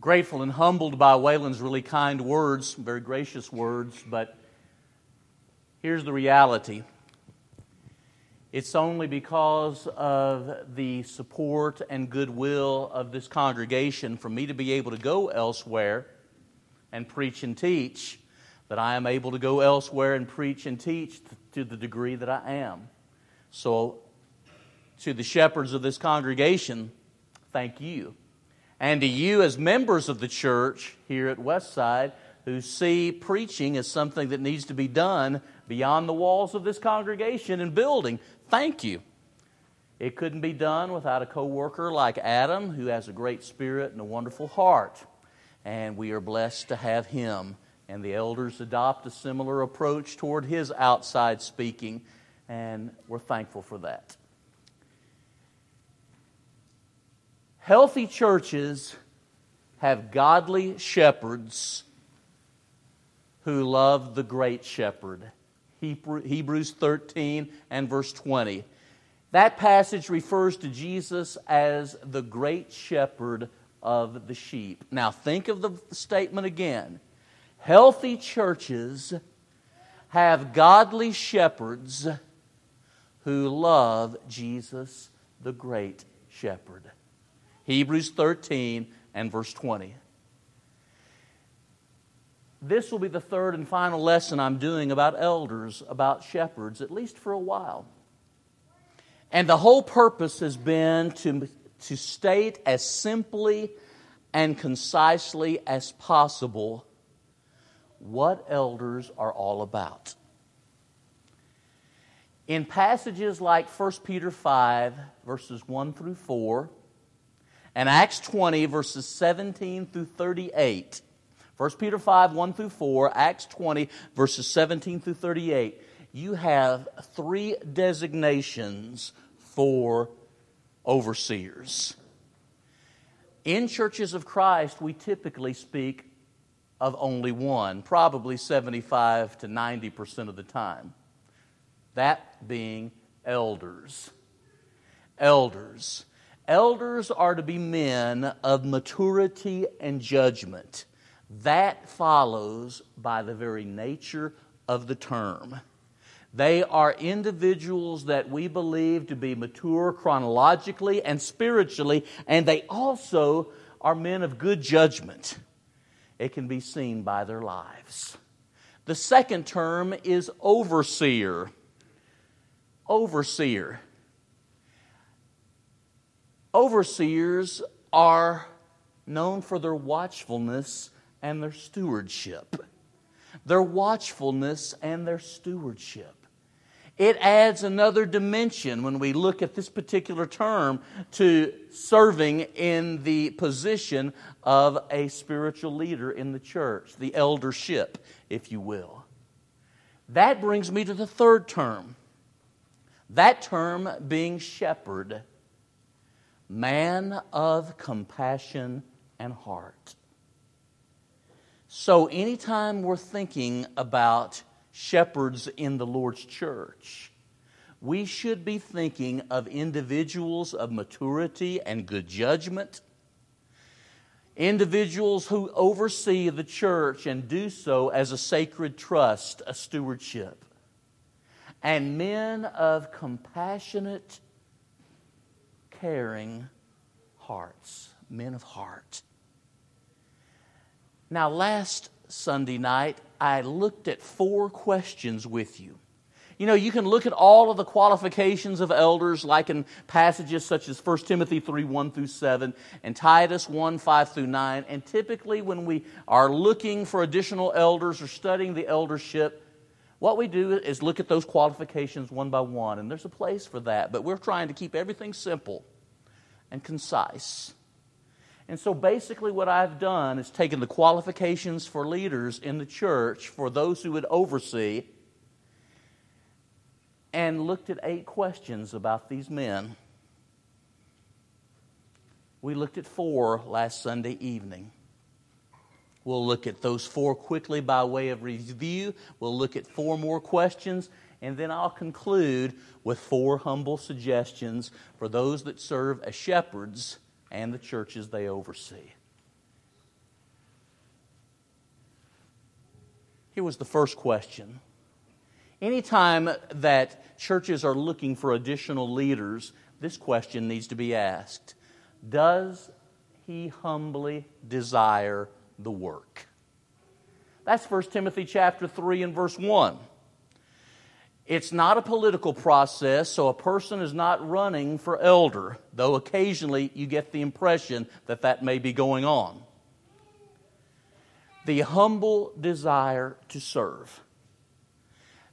grateful and humbled by Waylon's really kind words, very gracious words, but here's the reality. It's only because of the support and goodwill of this congregation for me to be able to go elsewhere and preach and teach that I am able to go elsewhere and preach and teach to the degree that I am. So, to the shepherds of this congregation, thank you. And to you as members of the church here at Westside who see preaching as something that needs to be done beyond the walls of this congregation and building, thank you. It couldn't be done without a co-worker like Adam, who has a great spirit and a wonderful heart. And we are blessed to have him. And the elders adopt a similar approach toward his outside speaking. And we're thankful for that. Healthy churches have godly shepherds who love the great shepherd. Hebrews 13 and verse 20. That passage refers to Jesus as the great shepherd of the sheep. Now think of the statement again. Healthy churches have godly shepherds who love Jesus, the great shepherd. Hebrews 13 and verse 20. This will be the third and final lesson I'm doing about elders, about shepherds, at least for a while. And the whole purpose has been to state as simply and concisely as possible what elders are all about. In passages like 1 Peter 5, verses 1 through 4, and Acts 20, verses 17 through 38, 1 Peter 5, 1 through 4, Acts 20, verses 17 through 38. You have three designations for overseers. In churches of Christ, we typically speak of only one, probably 75 to 90% of the time. That being elders. Elders. Elders are to be men of maturity and judgment. That follows by the very nature of the term. They are individuals that we believe to be mature chronologically and spiritually, and they also are men of good judgment. It can be seen by their lives. The second term is overseer. Overseer. Overseers are known for their watchfulness and their stewardship. Their watchfulness and their stewardship. It adds another dimension when we look at this particular term to serving in the position of a spiritual leader in the church, the eldership, if you will. That brings me to the third term. That term being shepherd, man of compassion and heart. So anytime we're thinking about shepherds in the Lord's church, we should be thinking of individuals of maturity and good judgment, individuals who oversee the church and do so as a sacred trust, a stewardship, and men of compassionate, caring hearts, men of heart. Now, last Sunday night, I looked at four questions with you. You know, you can look at all of the qualifications of elders, like in passages such as 1 Timothy 3, 1 through 7, and Titus 1, 5 through 9. And typically when we are looking for additional elders or studying the eldership, what we do is look at those qualifications one by one. And there's a place for that, but we're trying to keep everything simple and concise. And so basically what I've done is taken the qualifications for leaders in the church, for those who would oversee, and looked at 8 questions about these men. We looked at 4 last Sunday evening. We'll look at those 4 quickly by way of review. We'll look at 4 more questions, and then I'll conclude with 4 humble suggestions for those that serve as shepherds and the churches they oversee. Here was the first question. Anytime that churches are looking for additional leaders, this question needs to be asked. Does he humbly desire the work? That's 1 Timothy chapter 3 and verse 1. It's not a political process, so a person is not running for elder, though occasionally you get the impression that that may be going on. The humble desire to serve.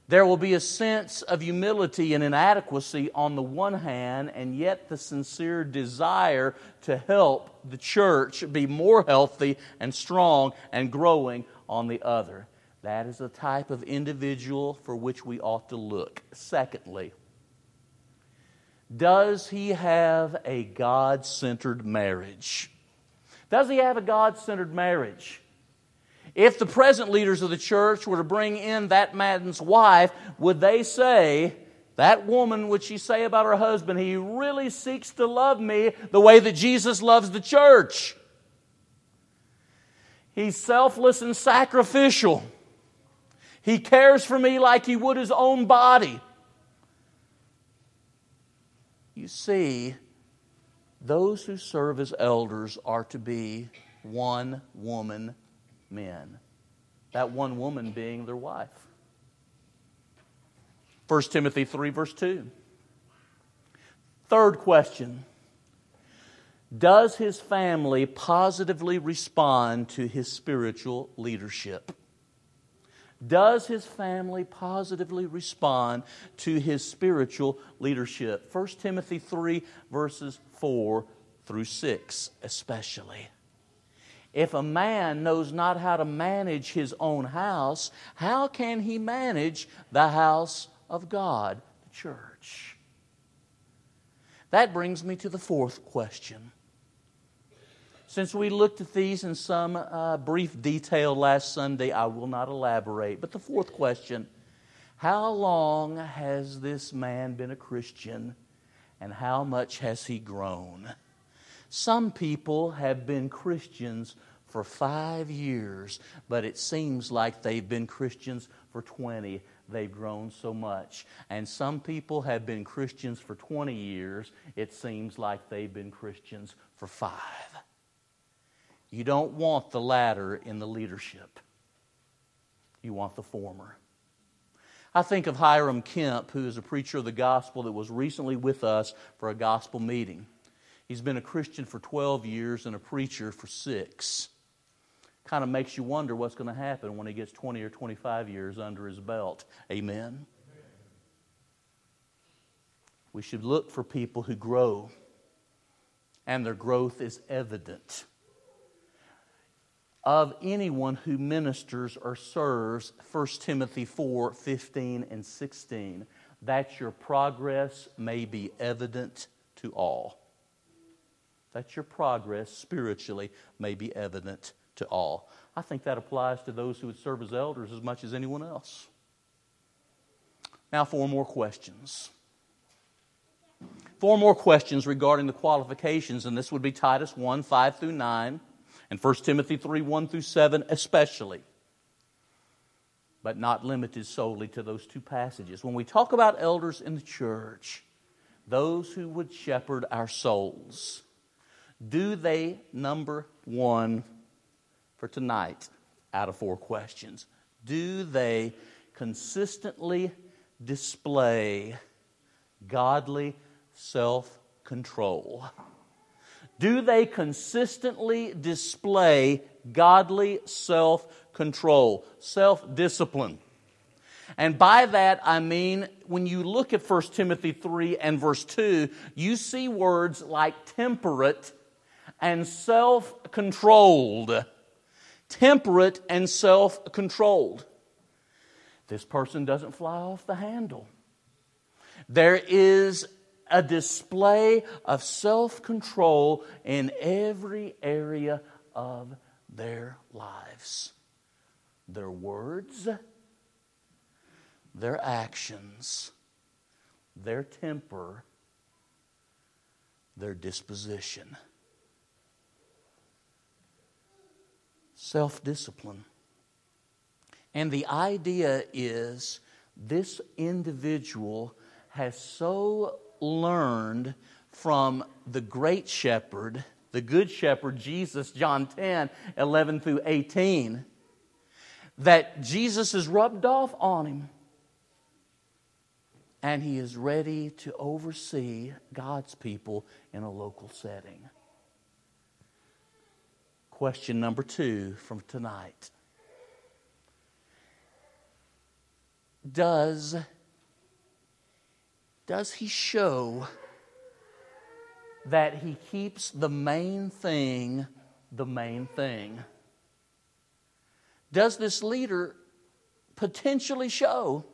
There will be a sense of humility and inadequacy on the one hand, and yet the sincere desire to help the church be more healthy and strong and growing on the other. That is the type of individual for which we ought to look. Secondly, does he have a God-centered marriage? Does he have a God-centered marriage? If the present leaders of the church were to bring in that man's wife, would they say, that woman, would she say about her husband, he really seeks to love me the way that Jesus loves the church? He's selfless and sacrificial. He cares for me like he would his own body. You see, those who serve as elders are to be one woman men, that one woman being their wife. 1 Timothy 3 verse 2. Third question. Does his family positively respond to his spiritual leadership? Does his family positively respond to his spiritual leadership? 1 Timothy 3 verses 4 through 6 especially. If a man knows not how to manage his own house, how can he manage the house of God, the church? That brings me to the fourth question. Since we looked at these in some brief detail last Sunday, I will not elaborate. But the fourth question, how long has this man been a Christian and how much has he grown? Some people have been Christians for 5 years, but it seems like they've been Christians for 20. They've grown so much. And some people have been Christians for 20 years. It seems like they've been Christians for 5. You don't want the latter in the leadership. You want the former. I think of Hiram Kemp, who is a preacher of the gospel that was recently with us for a gospel meeting. He's been a Christian for 12 years and a preacher for 6. Kind of makes you wonder what's going to happen when he gets 20 or 25 years under his belt. Amen? We should look for people who grow, and their growth is evident. Of anyone who ministers or serves, 1 Timothy 4, 15 and 16, that your progress may be evident to all. That your progress spiritually may be evident to all. I think that applies to those who would serve as elders as much as anyone else. Now, 4 more questions. 4 more questions regarding the qualifications, and this would be Titus 1, 5 through 9, and 1 Timothy 3, 1 through 7 especially, but not limited solely to those 2 passages. When we talk about elders in the church, those who would shepherd our souls, do they, number one, for tonight, out of 4 questions, do they consistently display godly self-control? Do they consistently display godly self-control, self-discipline? And by that I mean, when you look at 1 Timothy 3 and verse 2, you see words like temperate and self-controlled. Temperate and self-controlled. This person doesn't fly off the handle. There is a display of self-control in every area of their lives. Their words, their actions, their temper, their disposition. Self-discipline. And the idea is this individual has so learned from the great shepherd, the good shepherd, Jesus, John 10, 11 through 18, that Jesus is rubbed off on him. And he is ready to oversee God's people in a local setting. Question number 2 from tonight. Does he show that he keeps the main thing the main thing? Does this leader potentially show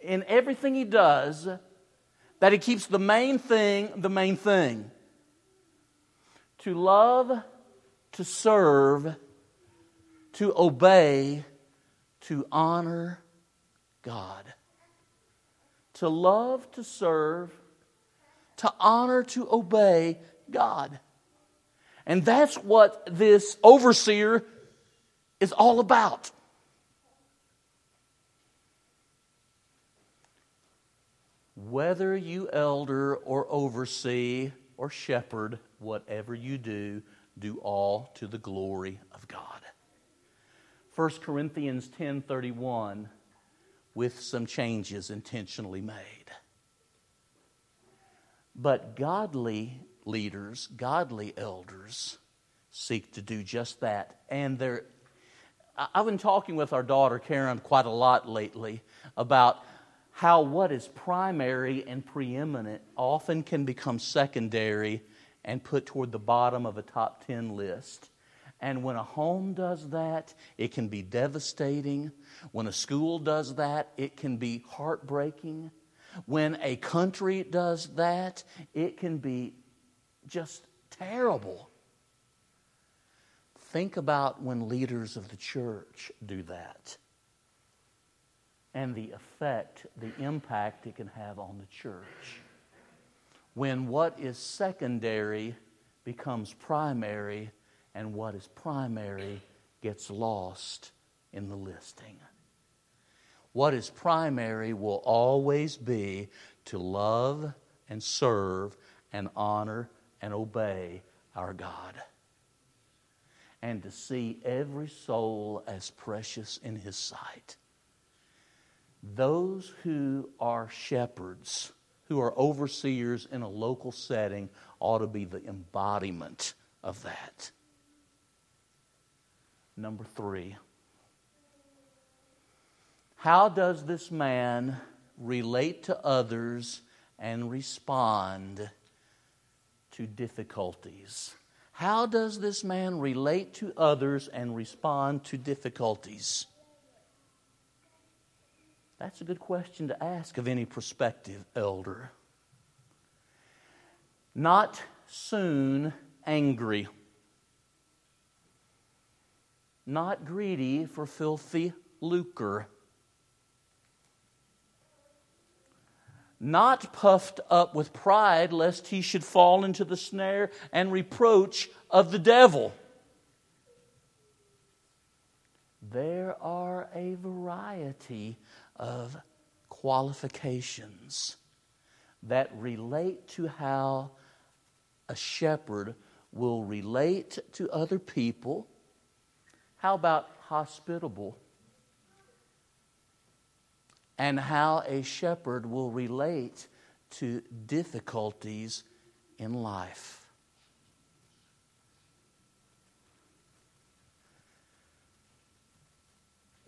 in everything he does that he keeps the main thing the main thing? To love, to serve, to obey, to honor God. To love, to serve, to honor, to obey God. And that's what this overseer is all about. Whether you elder or oversee or shepherd, whatever you do, do all to the glory of God. 1 Corinthians 10:31, with some changes intentionally made. But godly leaders, godly elders, seek to do just that. And I've been talking with our daughter Karen quite a lot lately about how what is primary and preeminent often can become secondary and put toward the bottom of a top 10 list. And when a home does that, it can be devastating. When a school does that, it can be heartbreaking. When a country does that, it can be just terrible. Think about when leaders of the church do that and the effect, the impact it can have on the church. When what is secondary becomes primary, and what is primary gets lost in the listing. What is primary will always be to love and serve and honor and obey our God, and to see every soul as precious in His sight. Those who are shepherds, who are overseers in a local setting, ought to be the embodiment of that. Number 3, how does this man relate to others and respond to difficulties? How does this man relate to others and respond to difficulties? That's a good question to ask of any prospective elder. Not soon angry. Not greedy for filthy lucre. Not puffed up with pride lest he should fall into the snare and reproach of the devil. There are a variety of qualifications that relate to how a shepherd will relate to other people. How about hospitable? And how a shepherd will relate to difficulties in life.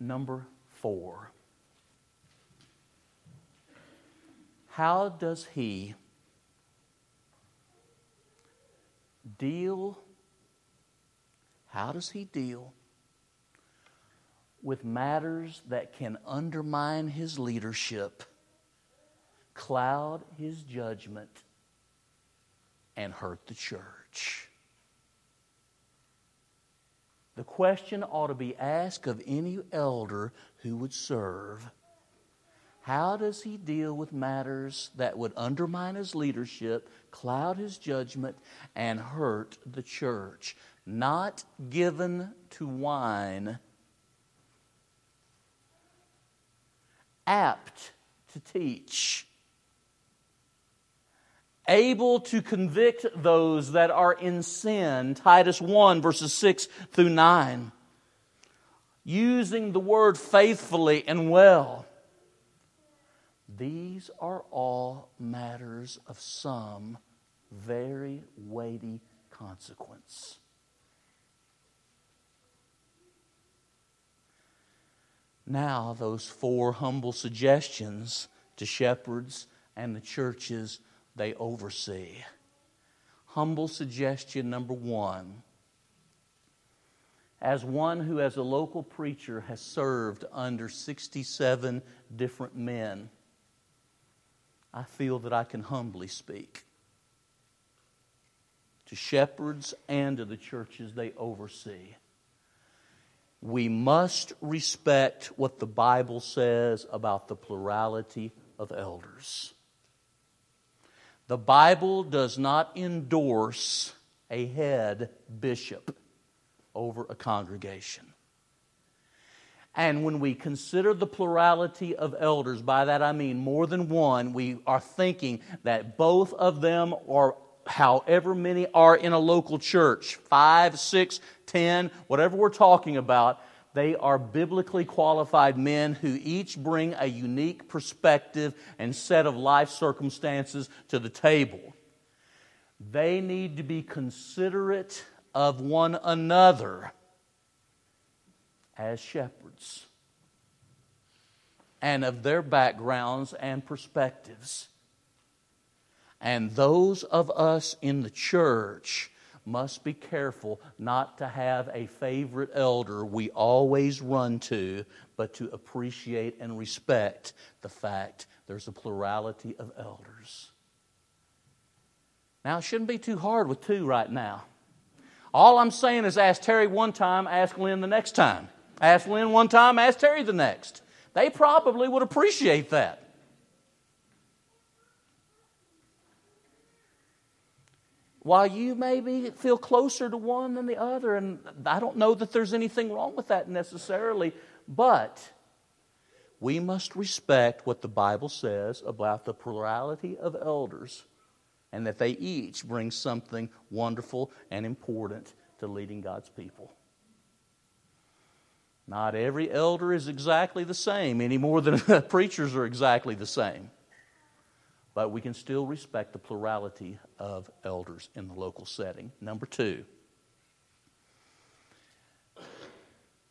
Number 4. How does he deal? How does he deal with matters that can undermine his leadership, cloud his judgment, and hurt the church? The question ought to be asked of any elder who would serve. How does he deal with matters that would undermine his leadership, cloud his judgment, and hurt the church? Not given to wine, apt to teach, able to convict those that are in sin, Titus 1, verses 6 through 9. Using the word faithfully and well. These are all matters of some very weighty consequence. Now, those four humble suggestions to shepherds and the churches they oversee. Humble suggestion number one. As one who, as a local preacher, has served under 67 different men, I feel that I can humbly speak to shepherds and to the churches they oversee. We must respect what the Bible says about the plurality of elders. The Bible does not endorse a head bishop over a congregation. And when we consider the plurality of elders, by that I mean more than one, we are thinking that both of them, or however many, are in a local church, 5, 6, 10, whatever we're talking about, they are biblically qualified men who each bring a unique perspective and set of life circumstances to the table. They need to be considerate of one another as shepherds, and of their backgrounds and perspectives. And those of us in the church must be careful not to have a favorite elder we always run to, but to appreciate and respect the fact there's a plurality of elders. Now, it shouldn't be too hard with two right now. All I'm saying is ask Terry one time, ask Lynn the next time. Ask Lynn one time, ask Terry the next. They probably would appreciate that. While you maybe feel closer to one than the other, and I don't know that there's anything wrong with that necessarily, but we must respect what the Bible says about the plurality of elders, and that they each bring something wonderful and important to leading God's people. Not every elder is exactly the same, any more than preachers are exactly the same. But we can still respect the plurality of elders in the local setting. Number two,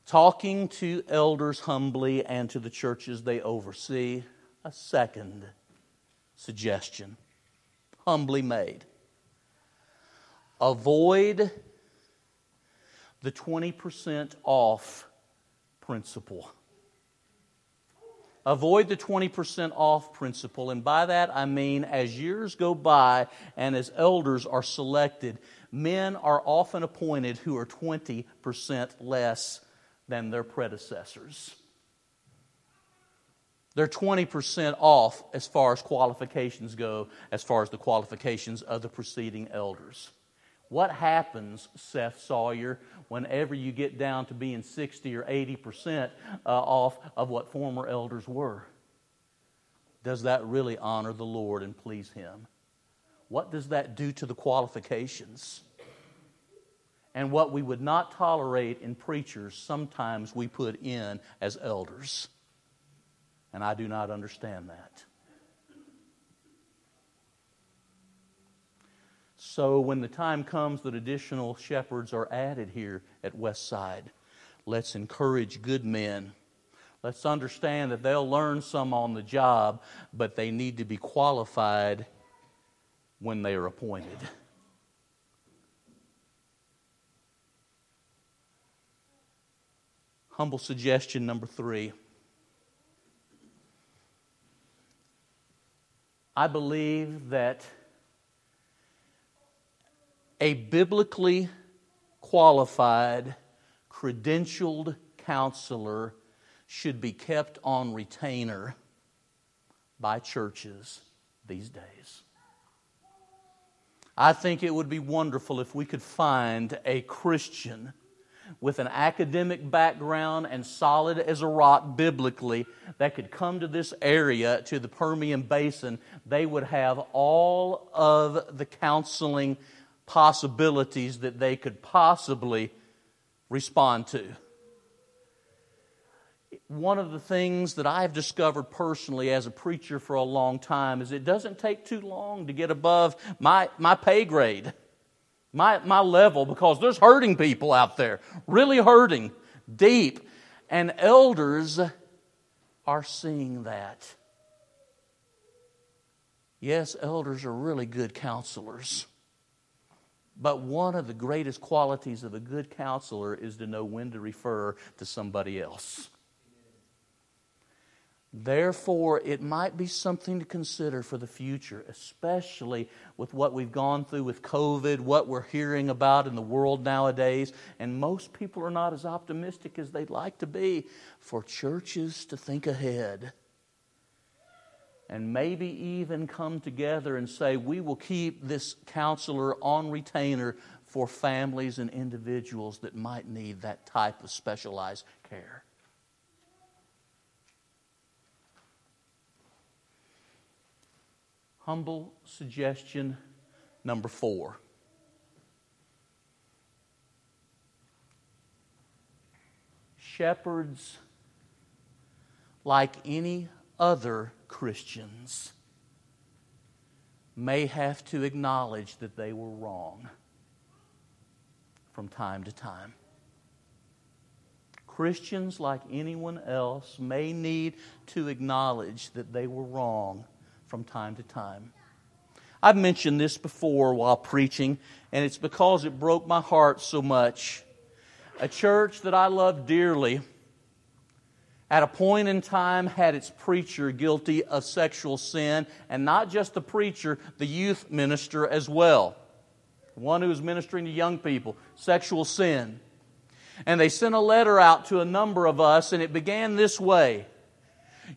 talking to elders humbly and to the churches they oversee. A second suggestion. Humbly made. Avoid the 20% off principle. Avoid the 20% off principle, and by that I mean as years go by and as elders are selected, men are often appointed who are 20% less than their predecessors. They're 20% off as far as qualifications go, as far as the qualifications of the preceding elders. What happens, Seth Sawyer, whenever you get down to being 60 or 80% off of what former elders were? Does that really honor the Lord and please Him? What does that do to the qualifications? And what we would not tolerate in preachers, sometimes we put in as elders. And I do not understand that. So when the time comes that additional shepherds are added here at Westside, let's encourage good men. Let's understand that they'll learn some on the job, but they need to be qualified when they are appointed. Humble suggestion number three. I believe that a biblically qualified, credentialed counselor should be kept on retainer by churches these days. I think it would be wonderful if we could find a Christian with an academic background and solid as a rock biblically that could come to this area, to the Permian Basin, they would have all of the counseling possibilities that they could possibly respond to. One of the things that I've discovered personally as a preacher for a long time is it doesn't take too long to get above my pay grade, my level, because there's hurting people out there, really hurting, deep, and elders are seeing that. Yes, elders are really good counselors, but one of the greatest qualities of a good counselor is to know when to refer to somebody else. Therefore, it might be something to consider for the future, especially with what we've gone through with COVID, what we're hearing about in the world nowadays, and most people are not as optimistic as they'd like to be, for churches to think ahead and maybe even come together and say, we will keep this counselor on retainer for families and individuals that might need that type of specialized care. Humble suggestion number 4. Shepherds, like any other Christians, may have to acknowledge that they were wrong from time to time. Christians, like anyone else, may need to acknowledge that they were wrong from time to time. I've mentioned this before while preaching, and it's because it broke my heart so much. A church that I love dearly at a point in time had its preacher guilty of sexual sin, and not just the preacher, the youth minister as well. The one who was ministering to young people, sexual sin. And they sent a letter out to a number of us, and it began this way.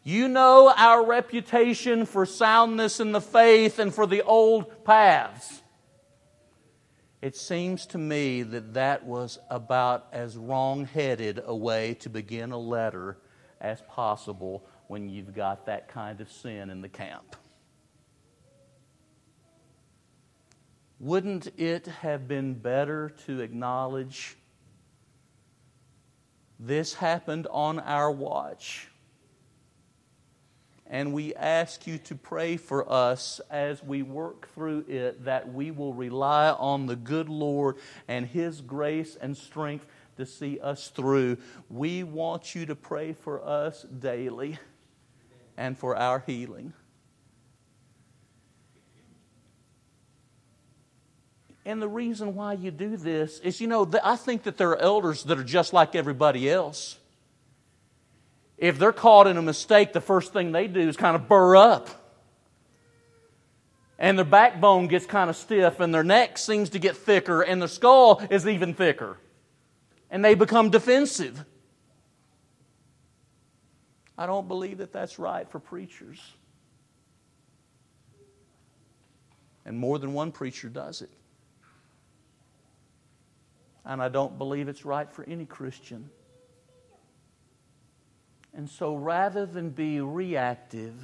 You know our reputation for soundness in the faith and for the old paths. It seems to me that that was about as wrong-headed a way to begin a letter as possible when you've got that kind of sin in the camp. Wouldn't it have been better to acknowledge this happened on our watch? And we ask you to pray for us as we work through it, that we will rely on the good Lord and His grace and strength to see us through. We want you to pray for us daily and for our healing. And the reason why you do this is, I think that there are elders that are just like everybody else. If they're caught in a mistake, the first thing they do is kind of burr up. And their backbone gets kind of stiff, and their neck seems to get thicker, and their skull is even thicker. And they become defensive. I don't believe that that's right for preachers. And more than one preacher does it. And I don't believe it's right for any Christian. And so rather than be reactive,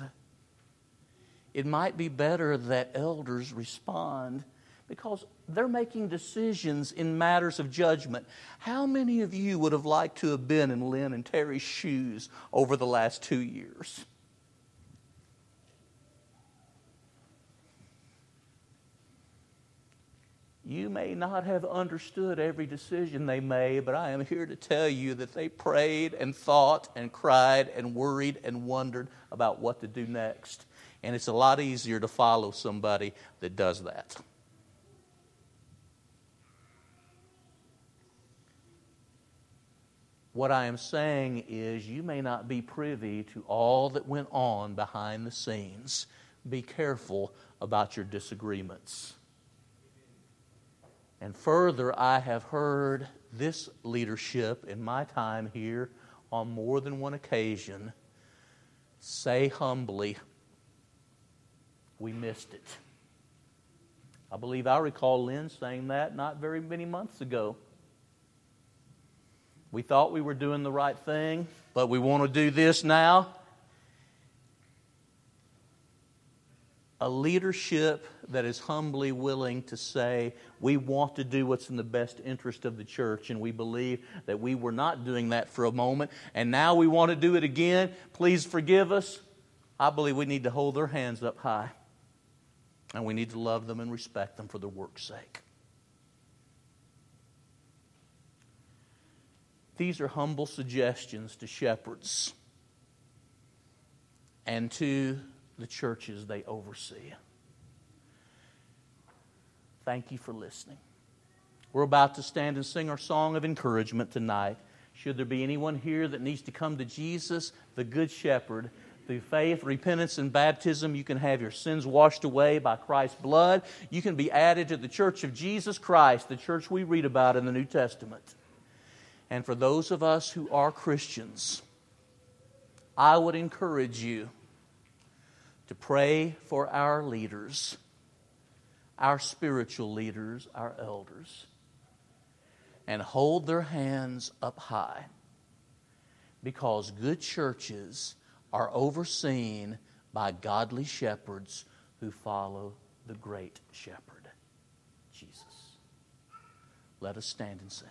it might be better that elders respond, because they're making decisions in matters of judgment. How many of you would have liked to have been in Lynn and Terry's shoes over the last 2 years? You may not have understood every decision they made, but I am here to tell you that they prayed and thought and cried and worried and wondered about what to do next. And it's a lot easier to follow somebody that does that. What I am saying is you may not be privy to all that went on behind the scenes. Be careful about your disagreements. And further, I have heard this leadership in my time here on more than one occasion say humbly, we missed it. I believe I recall Lynn saying that not very many months ago. We thought we were doing the right thing, but we want to do this now. A leadership that is humbly willing to say, we want to do what's in the best interest of the church, and we believe that we were not doing that for a moment, and now we want to do it again. Please forgive us. I believe we need to hold their hands up high, and we need to love them and respect them for their work's sake. These are humble suggestions to shepherds and to the churches they oversee. Thank you for listening. We're about to stand and sing our song of encouragement tonight. Should there be anyone here that needs to come to Jesus, the Good Shepherd, through faith, repentance, and baptism, you can have your sins washed away by Christ's blood. You can be added to the church of Jesus Christ, the church we read about in the New Testament. And for those of us who are Christians, I would encourage you to pray for our leaders, our spiritual leaders, our elders, and hold their hands up high, because good churches are overseen by godly shepherds who follow the great shepherd, Jesus. Let us stand and sing.